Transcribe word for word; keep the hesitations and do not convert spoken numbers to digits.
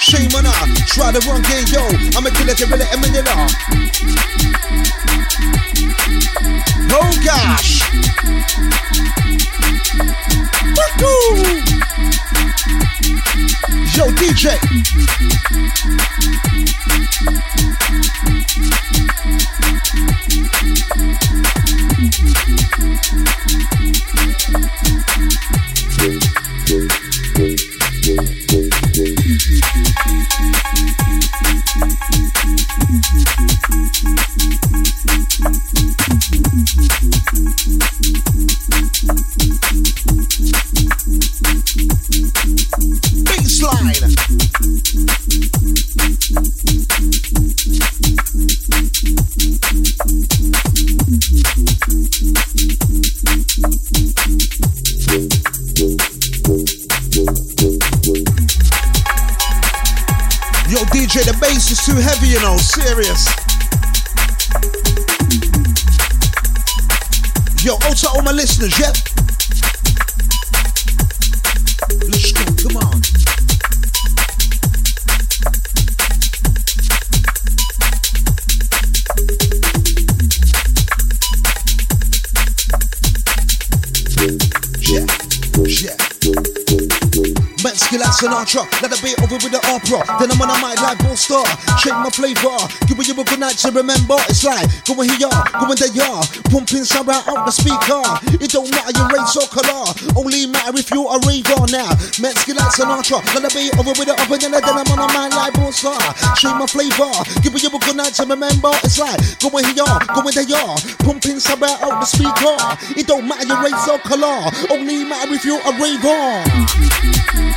Shame on her, try the wrong game, yo. I'm a killer, gorilla, and manila. Oh gosh! Woohoo! Yo, D J. It's too heavy, you know, serious. Yo, out to all my listeners, yep. Let's go, come on. Yeah, yeah. Metski like Sinatra, let the beat over with the opera. Then I'm on a mic like Gold Star. Shake my flavor, give you a good night to remember. It's like, going here, going there, pumping sound right up the speaker. It don't matter your race or color, only matter if you a raver now. Metski like Sinatra, let the beat over with the opera. Then I'm on a mic like Gold Star. Shake my flavor, give you a good night to remember. It's like, going here, going there, pumping sound right up the speaker. It don't matter your race or color, only matter if you a raver. Boom,